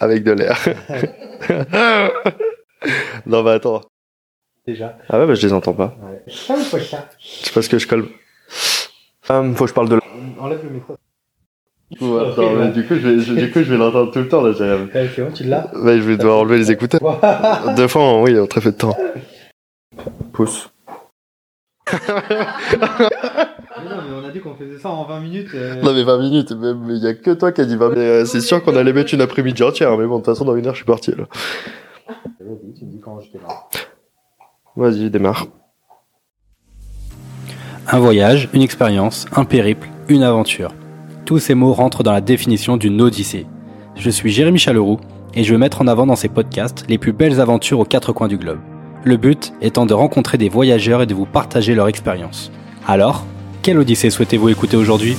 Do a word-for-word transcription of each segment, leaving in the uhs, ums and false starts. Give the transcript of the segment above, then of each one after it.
Avec de l'air. Non, bah attends. Déjà. Ah ouais, bah je les entends pas. Ouais. Ça ou pas ça ? C'est parce que je colle. Hum, faut que je parle de l'air. Enlève le micro. Du coup, attends, okay, ouais. du, coup je vais, je, du coup, je vais l'entendre tout le temps là, Jérémy. Ouais, c'est bon, tu l'as ? Bah, je vais ça devoir enlever les écouteurs. Deux fois, on, oui, en très peu de temps. Pousse. Mais non, mais on a dit qu'on faisait ça en vingt minutes. Euh... Non, mais vingt minutes, même, il y a que toi qui a dit vingt minutes. Euh, c'est sûr qu'on allait mettre une après-midi entière, mais bon, de toute façon, dans une heure, je suis parti là. Vas-y, tu me dis quand je démarre. Vas-y, démarre. Un voyage, une expérience, un périple, une aventure. Tous ces mots rentrent dans la définition d'une odyssée. Je suis Jérémy Chaleuroux et je veux mettre en avant dans ces podcasts les plus belles aventures aux quatre coins du globe. Le but étant de rencontrer des voyageurs et de vous partager leur expérience. Alors, quelle odyssée souhaitez-vous écouter aujourd'hui ?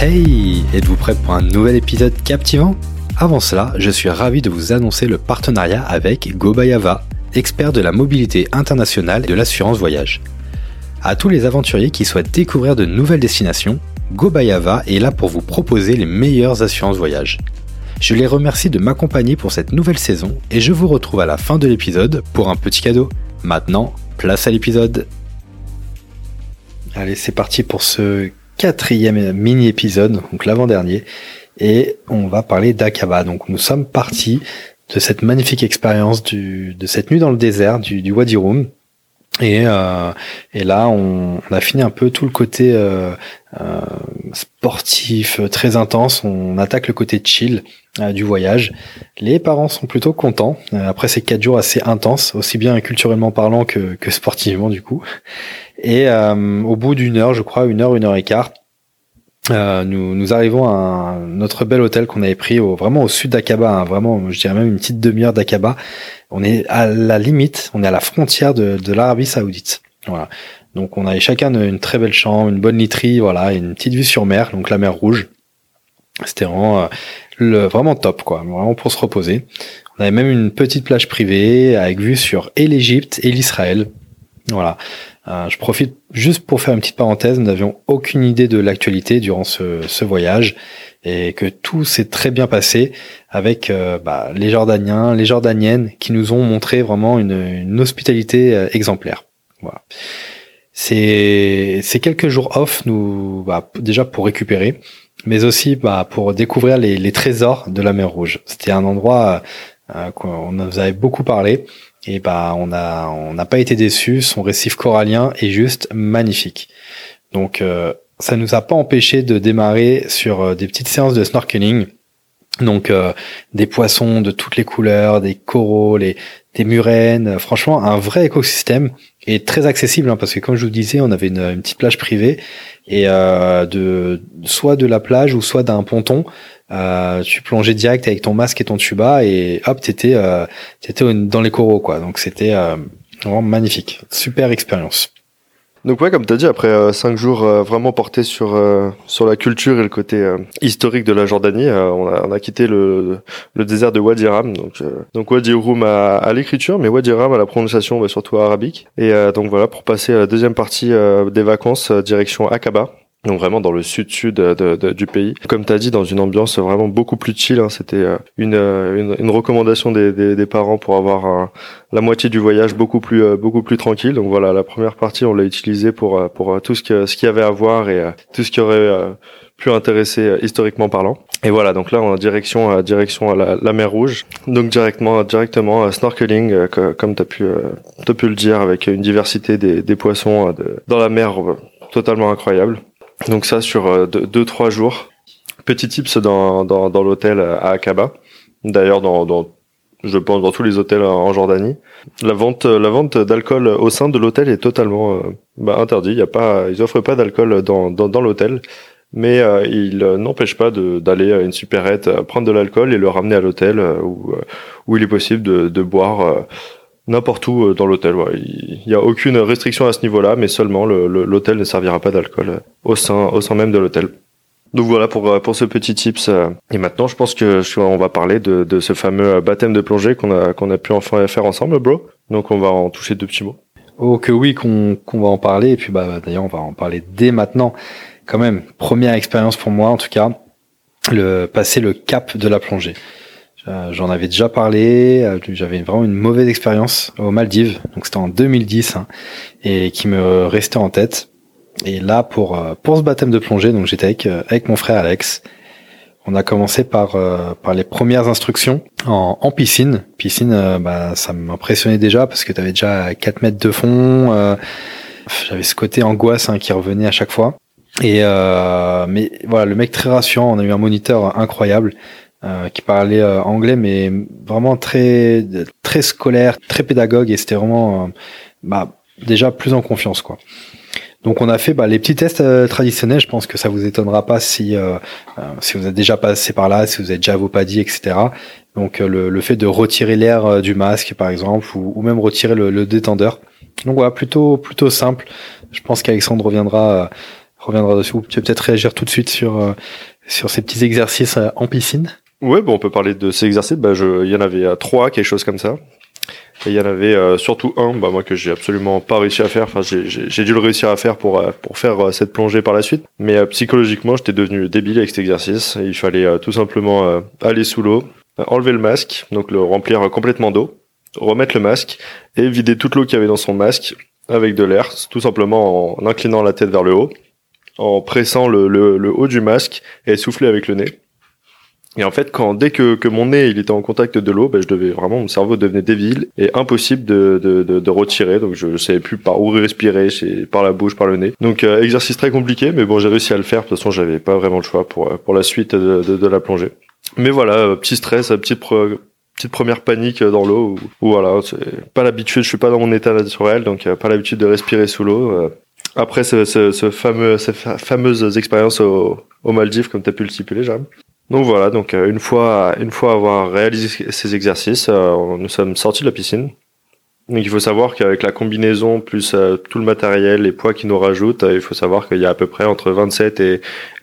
Hey ! Êtes-vous prêt pour un nouvel épisode captivant ? Avant cela, je suis ravi de vous annoncer le partenariat avec Gobayava, expert de la mobilité internationale et de l'assurance voyage. À tous les aventuriers qui souhaitent découvrir de nouvelles destinations, Gobayava est là pour vous proposer les meilleures assurances voyage. Je les remercie de m'accompagner pour cette nouvelle saison et je vous retrouve à la fin de l'épisode pour un petit cadeau. Maintenant, place à l'épisode. Allez, c'est parti pour ce quatrième mini-épisode, donc l'avant-dernier, et on va parler d'Aqaba. Donc nous sommes partis de cette magnifique expérience du, de cette nuit dans le désert du, du Wadi Rum. Et, euh, et là, on, on a fini un peu tout le côté euh, euh, sportif, très intense. On attaque le côté chill euh, du voyage. Les parents sont plutôt contents. Euh, après ces quatre jours assez intenses, aussi bien culturellement parlant que, que sportivement du coup. Et euh, au bout d'une heure, je crois, une heure, une heure et quart, euh, nous, nous arrivons à un, notre bel hôtel qu'on avait pris au, vraiment au sud d'Aqaba, hein, vraiment, je dirais même une petite demi-heure d'Aqaba. On est à la limite, on est à la frontière de, de l'Arabie Saoudite. Voilà. Donc on avait chacun une, une très belle chambre, une bonne literie, voilà, et une petite vue sur mer, donc la mer Rouge. C'était vraiment euh, le vraiment top quoi, vraiment pour se reposer. On avait même une petite plage privée avec vue sur et l'Égypte et l'Israël. Voilà. Euh, je profite juste pour faire une petite parenthèse, nous n'avions aucune idée de l'actualité durant ce, ce voyage et que tout s'est très bien passé avec euh, bah, les Jordaniens, les Jordaniennes qui nous ont montré vraiment une, une hospitalité euh, exemplaire. Voilà. Ces, ces quelques jours off, nous, bah, déjà pour récupérer, mais aussi bah, pour découvrir les, les trésors de la mer Rouge. C'était un endroit euh, qu'on vous avait beaucoup parlé. Et bah on a on n'a pas été déçus, son récif corallien est juste magnifique. Donc euh, ça nous a pas empêché de démarrer sur euh, des petites séances de snorkeling. Donc euh, des poissons de toutes les couleurs, des coraux, les des murènes, franchement un vrai écosystème et très accessible hein, parce que comme je vous disais, on avait une, une petite plage privée et euh, de soit de la plage ou soit d'un ponton. Euh, tu plongeais direct avec ton masque et ton tuba et hop t'étais euh, t'étais dans les coraux quoi, donc c'était euh, vraiment magnifique, super expérience. Donc ouais, comme t'as dit, après euh, cinq jours euh, vraiment portés sur euh, sur la culture et le côté euh, historique de la Jordanie, euh, on a on a quitté le le désert de Wadi Rum, donc euh, donc Wadi Rum à, à l'écriture, mais Wadi Rum à la prononciation, bah, surtout arabique. Et euh, donc voilà pour passer à la deuxième partie euh, des vacances euh, direction Aqaba. Donc vraiment dans le sud-sud de, de, du pays. Comme t'as dit, dans une ambiance vraiment beaucoup plus chill. Hein, c'était une, une, une recommandation des, des, des parents pour avoir un, la moitié du voyage beaucoup plus, beaucoup plus tranquille. Donc voilà, la première partie, on l'a utilisée pour, pour tout ce que, ce qu'il y avait à voir et tout ce qui aurait pu intéresser historiquement parlant. Et voilà, donc là, on est en direction, direction à la, la mer Rouge. Donc directement, directement snorkeling, comme t'as pu, t'as pu le dire, avec une diversité des, des poissons de, dans la mer totalement incroyable. Donc ça sur deux trois jours. Petit tips dans dans dans l'hôtel à Aqaba. D'ailleurs dans dans je pense dans tous les hôtels en Jordanie, la vente la vente d'alcool au sein de l'hôtel est totalement euh, bah interdite, il y a pas ils offrent pas d'alcool dans dans dans l'hôtel, mais euh, ils n'empêchent pas de d'aller à une supérette prendre de l'alcool et le ramener à l'hôtel où où il est possible de de boire euh, n'importe où dans l'hôtel. Ouais. Il n'y a aucune restriction à ce niveau-là, mais seulement le, le, l'hôtel ne servira pas d'alcool au sein, au sein même de l'hôtel. Donc voilà pour, pour ce petit tips. Et maintenant, je pense que je, on va parler de, de ce fameux baptême de plongée qu'on a, qu'on a pu enfin faire ensemble, bro. Donc on va en toucher deux petits mots. Oh que oui, qu'on, qu'on va en parler. Et puis bah d'ailleurs, on va en parler dès maintenant. Quand même, première expérience pour moi en tout cas, le passer le cap de la plongée. J'en avais déjà parlé, j'avais vraiment une mauvaise expérience aux Maldives, donc c'était en deux mille dix, hein, et qui me restait en tête. Et là, pour pour ce baptême de plongée, donc j'étais avec avec mon frère Alex. On a commencé par par les premières instructions en, en piscine. Piscine, bah ça m'impressionnait déjà parce que t'avais déjà quatre mètres de fond. Euh, j'avais ce côté angoisse hein, qui revenait à chaque fois. Et euh, mais voilà, le mec très rassurant. On a eu un moniteur incroyable. Euh, qui parlait euh, anglais, mais vraiment très très scolaire, très pédagogue, et c'était vraiment euh, bah déjà plus en confiance quoi. Donc on a fait bah les petits tests euh, traditionnels. Je pense que ça vous étonnera pas si euh, euh, si vous êtes déjà passé par là, si vous êtes déjà à vos paddies, et cetera. Donc euh, le, le fait de retirer l'air euh, du masque par exemple, ou, ou même retirer le, le détendeur. Donc voilà, plutôt plutôt simple. Je pense qu'Alexandre reviendra euh, reviendra dessus. Ou tu vas peut-être réagir tout de suite sur euh, sur ces petits exercices euh, en piscine. Ouais, bon, on peut parler de ces exercices. Bah, je, il y en avait euh, trois, quelque chose comme ça. Et il y en avait euh, surtout un, bah moi que j'ai absolument pas réussi à faire. Enfin, j'ai, j'ai, j'ai dû le réussir à faire pour euh, pour faire euh, cette plongée par la suite. Mais euh, psychologiquement, j'étais devenu débile avec cet exercice. Et il fallait euh, tout simplement euh, aller sous l'eau, euh, enlever le masque, donc le remplir euh, complètement d'eau, remettre le masque et vider toute l'eau qu'il y avait dans son masque avec de l'air, tout simplement en, en inclinant la tête vers le haut, en pressant le, le le haut du masque et souffler avec le nez. Et en fait, quand dès que, que mon nez il était en contact de l'eau, ben je devais vraiment, mon cerveau devenait débile et impossible de de de, de retirer. Donc je, je savais plus par où respirer, c'est par la bouche, par le nez. Donc euh, exercice très compliqué, mais bon, j'ai réussi à le faire. De toute façon, j'avais pas vraiment le choix pour pour la suite de de, de la plongée. Mais voilà, euh, petit stress, petite pre, petite première panique dans l'eau. Où, où voilà, c'est pas l'habitude, je suis pas dans mon état naturel, donc euh, pas l'habitude de respirer sous l'eau. Euh. Après ce ce, ce fameux ces fameuses expériences aux au Maldives, comme t'as pu le stipuler, Jérémy. Donc voilà, donc une fois une fois avoir réalisé ces exercices, nous sommes sortis de la piscine. Donc il faut savoir qu'avec la combinaison plus tout le matériel, les poids qu'ils nous rajoutent, il faut savoir qu'il y a à peu près entre vingt-sept et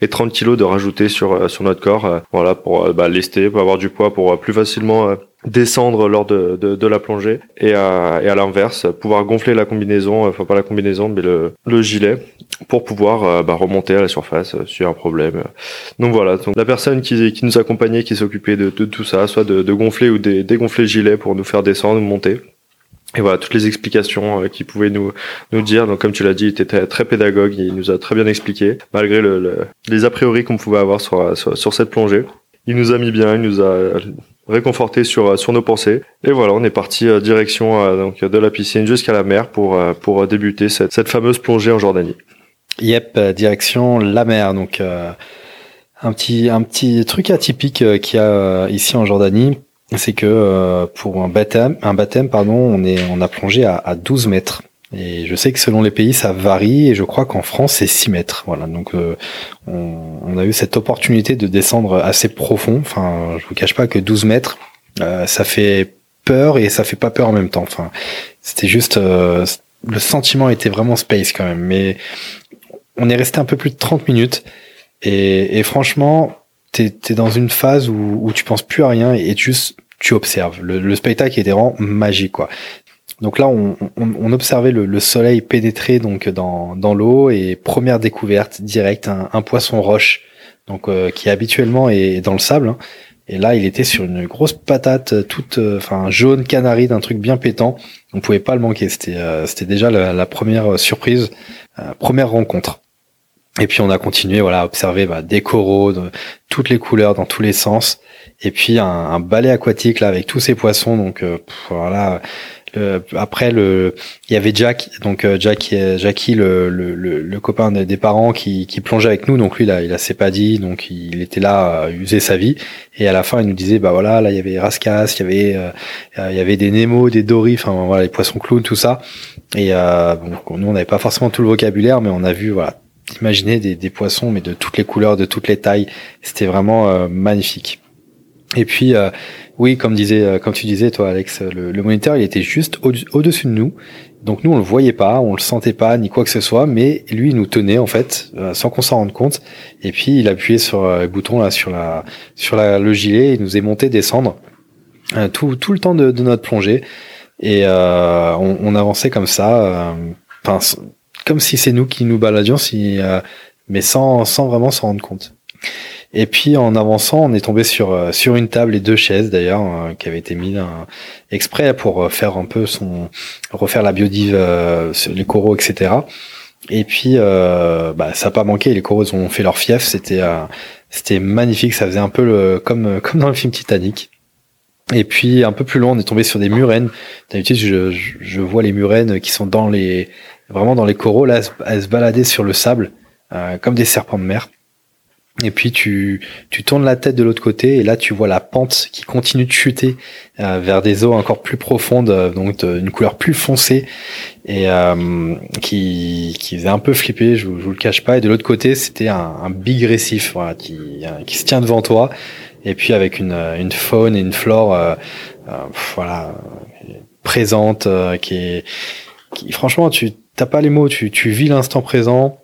trente kilos de rajoutés sur sur notre corps. Voilà, pour bah, lester, pour avoir du poids, pour plus facilement descendre lors de de, de la plongée. Et à, et à l'inverse, pouvoir gonfler la combinaison, enfin pas la combinaison, mais le le gilet, pour pouvoir euh, bah, remonter à la surface euh, s'il y a un problème. Donc voilà, donc la personne qui, qui nous accompagnait, qui s'occupait de, de tout ça, soit de, de gonfler ou de dégonfler le gilet pour nous faire descendre ou monter. Et voilà, toutes les explications euh, qu'il pouvait nous nous dire. Donc comme tu l'as dit, il était très, très pédagogue, il nous a très bien expliqué, malgré le, le, les a priori qu'on pouvait avoir sur, sur, sur cette plongée. Il nous a mis bien, il nous a réconforté sur sur nos pensées. Et voilà, on est parti euh, direction euh, donc de la piscine jusqu'à la mer pour euh, pour débuter cette, cette fameuse plongée en Jordanie. Yep, direction la mer. Donc euh, un petit un petit truc atypique euh, qu'il y a euh, ici en Jordanie, c'est que euh, pour un baptême un baptême pardon, on est on a plongé à, à douze mètres. Et je sais que selon les pays ça varie, et je crois qu'en France c'est six mètres. Voilà, donc euh, on, on a eu cette opportunité de descendre assez profond. Enfin, je vous cache pas que douze mètres, euh, ça fait peur et ça fait pas peur en même temps. Enfin, c'était juste euh, le sentiment était vraiment space quand même, mais on est resté un peu plus de trente minutes et, et franchement, t'es, t'es dans une phase où, où tu penses plus à rien et tu, tu observes. Le, le spectacle était vraiment magique, quoi. Donc là, on, on, on observait le, le soleil pénétrer donc dans, dans l'eau, et première découverte directe, un, un poisson roche, donc euh, qui habituellement est dans le sable. Hein, et là, il était sur une grosse patate toute, enfin euh, jaune canari, d'un truc bien pétant. On pouvait pas le manquer. C'était, euh, c'était déjà la, la première surprise, euh, première rencontre. Et puis on a continué, voilà, à observer bah, des coraux, de toutes les couleurs, dans tous les sens. Et puis un, un balai aquatique là avec tous ces poissons. Donc euh, pff, voilà. Le, après le, il y avait Jack, donc euh, Jack, Jackie, le, le le le copain des parents qui qui plongeait avec nous. Donc lui, là, il a ses paddies, donc il était là, euh, usait sa vie. Et à la fin, il nous disait, bah voilà, là il y avait Rascas, il y avait euh, il y avait des Nemo, des Dory, enfin voilà, les poissons clowns, tout ça. Et euh, bon, nous on n'avait pas forcément tout le vocabulaire, mais on a vu, voilà. Imaginez des, des poissons, mais de toutes les couleurs, de toutes les tailles. C'était vraiment euh, magnifique. Et puis, euh, oui, comme disait, euh, comme tu disais, toi, Alex, le, le moniteur, il était juste au, au-dessus de nous. Donc nous, on le voyait pas, on le sentait pas, ni quoi que ce soit. Mais lui, il nous tenait en fait, euh, sans qu'on s'en rende compte. Et puis, il appuyait sur euh, le bouton là, sur la, sur la, le gilet, et il nous est monté, descendre euh, tout, tout le temps de, de notre plongée. Et euh, on, on avançait comme ça, euh, comme si c'est nous qui nous baladions, si, euh, mais sans, sans vraiment s'en rendre compte. Et puis en avançant, on est tombé sur sur une table et deux chaises d'ailleurs euh, qui avaient été mises euh, exprès pour faire un peu son refaire la biodive, euh, les coraux, et cetera. Et puis euh, bah ça a pas manqué, les coraux ont fait leur fief, c'était euh, c'était magnifique, ça faisait un peu le, comme comme dans le film Titanic. Et puis un peu plus loin, on est tombé sur des murènes. D'habitude, je, je je vois les murènes qui sont dans les vraiment dans les coraux là, elles se baladaient sur le sable euh, comme des serpents de mer. Et puis tu tu tournes la tête de l'autre côté et là tu vois la pente qui continue de chuter euh, vers des eaux encore plus profondes, euh, donc d'une couleur plus foncée et euh, qui qui faisait un peu flipper, je, je vous le cache pas. Et de l'autre côté c'était un, un big récif voilà, qui euh, qui se tient devant toi et puis avec une une faune et une flore euh, euh, voilà présente euh, qui est qui franchement tu t'as pas les mots, tu tu vis l'instant présent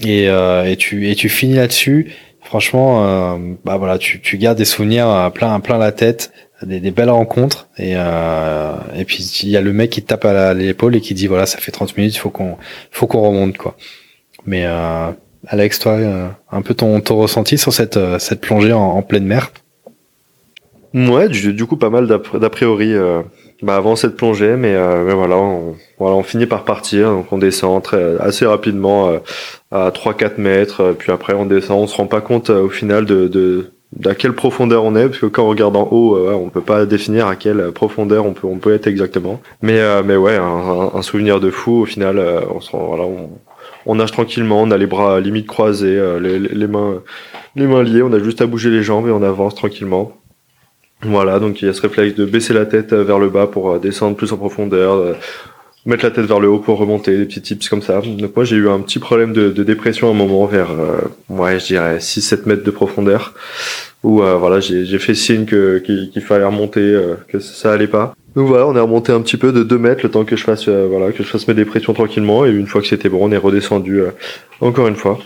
et euh, et tu et tu finis là-dessus. Franchement, euh, bah voilà, tu, tu gardes des souvenirs plein, plein la tête, des, des belles rencontres. Et, euh, et puis, il y a le mec qui te tape à, la, à l'épaule et qui dit, voilà, ça fait trente minutes, il faut qu'on, faut qu'on remonte, quoi. Mais euh, Alex, toi, euh, un peu ton, ton ressenti sur cette, cette plongée en, en pleine mer? Ouais, du, du coup, pas mal d'a, d'a priori euh, bah, avant cette plongée, mais, euh, mais voilà, on, voilà, on finit par partir. Donc, on descend très, assez rapidement. Euh, à trois à quatre mètres, puis après on descend, on se rend pas compte euh, au final de, de d'à quelle profondeur on est, parce que quand on regarde en haut, euh, on peut pas définir à quelle profondeur on peut on peut être exactement. Mais euh, mais ouais, un, un souvenir de fou au final. Euh, on se rend, voilà, on, on nage tranquillement, on a les bras limite croisés, euh, les, les mains les mains liées, on a juste à bouger les jambes et on avance tranquillement. Voilà, donc il y a ce réflexe de baisser la tête vers le bas pour euh, descendre plus en profondeur. Euh, mettre la tête vers le haut pour remonter, des petits tips comme ça. Donc moi j'ai eu un petit problème de, de dépression à un moment vers, euh, ouais je dirais six à sept mètres de profondeur, où euh, voilà j'ai, j'ai fait signe que qu'il, qu'il fallait remonter, euh, que ça allait pas. Donc voilà, on est remonté un petit peu de deux mètres le temps que je fasse euh, voilà que je fasse mes dépressions tranquillement, et une fois que c'était bon, on est redescendu euh, encore une fois.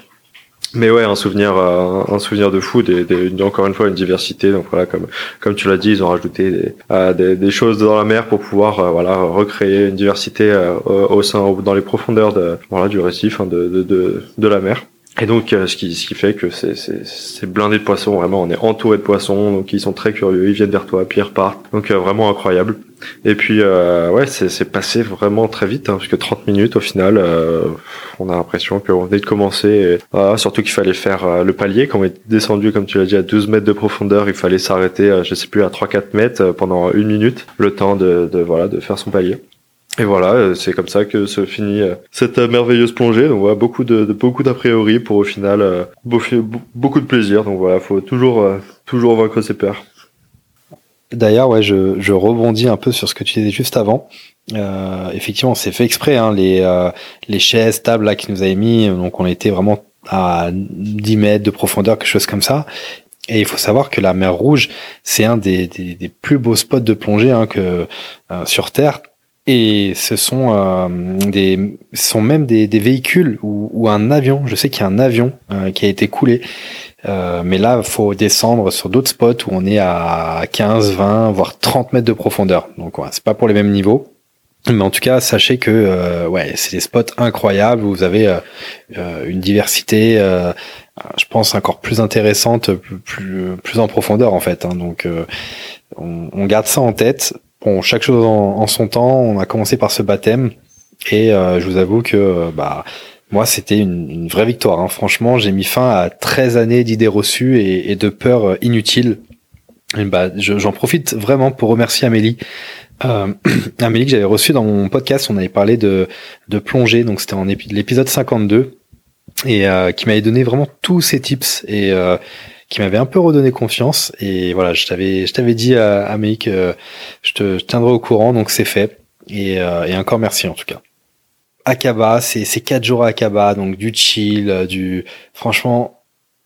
Mais ouais, un souvenir, euh, un souvenir de fou, des, des, une, encore une fois une diversité. Donc voilà, comme comme tu l'as dit, ils ont rajouté des, euh, des, des choses dans la mer pour pouvoir euh, voilà recréer une diversité euh, au sein, dans les profondeurs de voilà du récif, hein, de, de de de la mer. Et donc euh, ce qui ce qui fait que c'est c'est c'est blindé de poissons, vraiment, on est entouré de poissons, donc ils sont très curieux, ils viennent vers toi, puis ils repartent. Donc euh, vraiment incroyable. Et puis euh, ouais, c'est c'est passé vraiment très vite, hein, parce que trente minutes au final, euh, on a l'impression qu'on venait de commencer, et, ah, surtout qu'il fallait faire euh, le palier. Quand on est descendu, comme tu l'as dit, à douze mètres de profondeur, il fallait s'arrêter, euh, je sais plus, à trois à quatre mètres euh, pendant une minute, le temps de, de voilà de faire son palier. Et voilà, c'est comme ça que se finit cette merveilleuse plongée. Donc voilà, beaucoup de, de beaucoup d'a priori pour au final euh, beaucoup de plaisir. Donc voilà, faut toujours euh, toujours vaincre ses peurs. D'ailleurs, ouais, je, je rebondis un peu sur ce que tu disais juste avant. Euh, effectivement, on s'est fait exprès, hein, les euh, les chaises, tables là qui nous avaient mis. Donc on était vraiment à dix mètres de profondeur, quelque chose comme ça. Et il faut savoir que la mer Rouge, c'est un des des, des plus beaux spots de plongée, hein, que euh, sur Terre. Et ce sont euh, des, ce sont même des, des véhicules ou, ou un avion. Je sais qu'il y a un avion euh, qui a été coulé, euh, mais là faut descendre sur d'autres spots où on est à quinze, vingt, voire trente mètres de profondeur. Donc ouais, c'est pas pour les mêmes niveaux. Mais en tout cas, sachez que euh, ouais, c'est des spots incroyables où vous avez euh, une diversité, euh, je pense encore plus intéressante, plus plus, plus en profondeur en fait. Hein. Donc euh, on, on garde ça en tête. Bon, chaque chose en, en son temps. On a commencé par ce baptême et euh, je vous avoue que euh, bah moi c'était une, une vraie victoire. Hein. Franchement, j'ai mis fin à treize années d'idées reçues et, et de peurs inutiles. Et bah, je, j'en profite vraiment pour remercier Amélie. Euh, Amélie que j'avais reçue dans mon podcast. On avait parlé de, de plongée, donc c'était en épi- l'épisode cinquante-deux et euh, qui m'avait donné vraiment tous ses tips et euh, qui m'avait un peu redonné confiance. Et voilà, je t'avais je t'avais dit à Amélie que je te je tiendrai au courant, donc c'est fait. Et, euh, et encore merci en tout cas. Aqaba, c'est c'est quatre jours à Aqaba, donc du chill, du franchement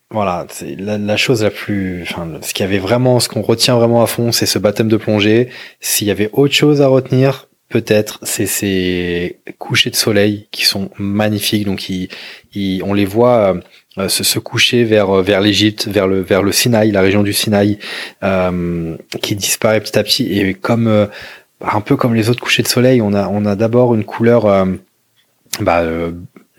voilà, c'est la, la chose la plus enfin ce qu'il y avait vraiment, ce qu'on retient vraiment à fond, c'est ce baptême de plongée. S'il y avait autre chose à retenir, peut-être, c'est ces couchers de soleil qui sont magnifiques. Donc ils, ils, on les voit euh, se, se coucher vers vers l'Égypte, vers le vers le Sinaï, la région du Sinaï, euh, qui disparaît petit à petit. Et comme euh, un peu comme les autres couchers de soleil, on a, on a d'abord une couleur, euh, bah, euh,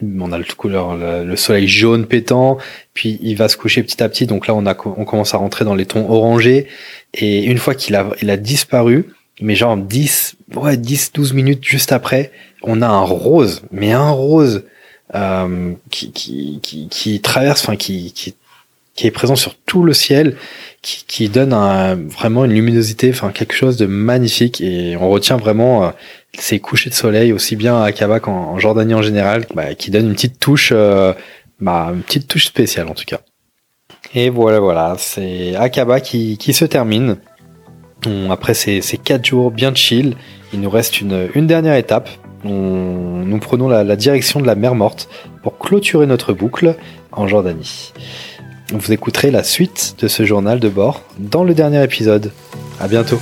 on a le couleur, le, le soleil jaune pétant, puis il va se coucher petit à petit. Donc là, on a, on commence à rentrer dans les tons orangés. Et une fois qu'il a, il a disparu, mais genre dix, ouais, dix, douze minutes juste après, on a un rose, mais un rose, euh, qui, qui, qui, qui traverse, enfin, qui, qui, qui est présent sur tout le ciel, qui, qui donne un, vraiment une luminosité, enfin quelque chose de magnifique. Et on retient vraiment euh, ces couchers de soleil, aussi bien à Aqaba qu'en Jordanie en général, bah, qui donne une petite touche, euh, bah, une petite touche spéciale en tout cas. Et voilà, voilà, c'est Aqaba qui, qui se termine. On, après ces, ces quatre jours bien chill, il nous reste une, une dernière étape. On, nous prenons la, la direction de la Mer Morte pour clôturer notre boucle en Jordanie. Vous écouterez la suite de ce journal de bord dans le dernier épisode. À bientôt.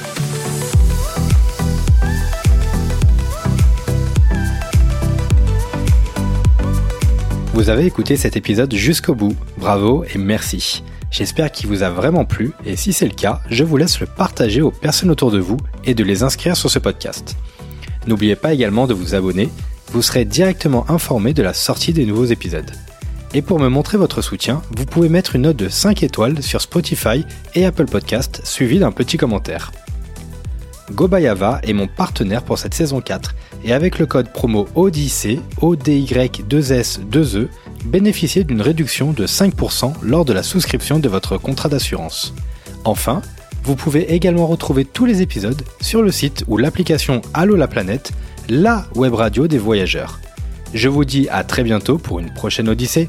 Vous avez écouté cet épisode jusqu'au bout. Bravo et merci. J'espère qu'il vous a vraiment plu et si c'est le cas, je vous laisse le partager aux personnes autour de vous et de les inscrire sur ce podcast. N'oubliez pas également de vous abonner, vous serez directement informé de la sortie des nouveaux épisodes. Et pour me montrer votre soutien, vous pouvez mettre une note de cinq étoiles sur Spotify et Apple Podcast, suivie d'un petit commentaire. Gobayava est mon partenaire pour cette saison quatre, et avec le code promo O D Y C, O D Y deux S deux E, bénéficiez d'une réduction de cinq pour cent lors de la souscription de votre contrat d'assurance. Enfin, vous pouvez également retrouver tous les épisodes sur le site ou l'application Allo La Planète, la web radio des voyageurs. Je vous dis à très bientôt pour une prochaine Odyssée.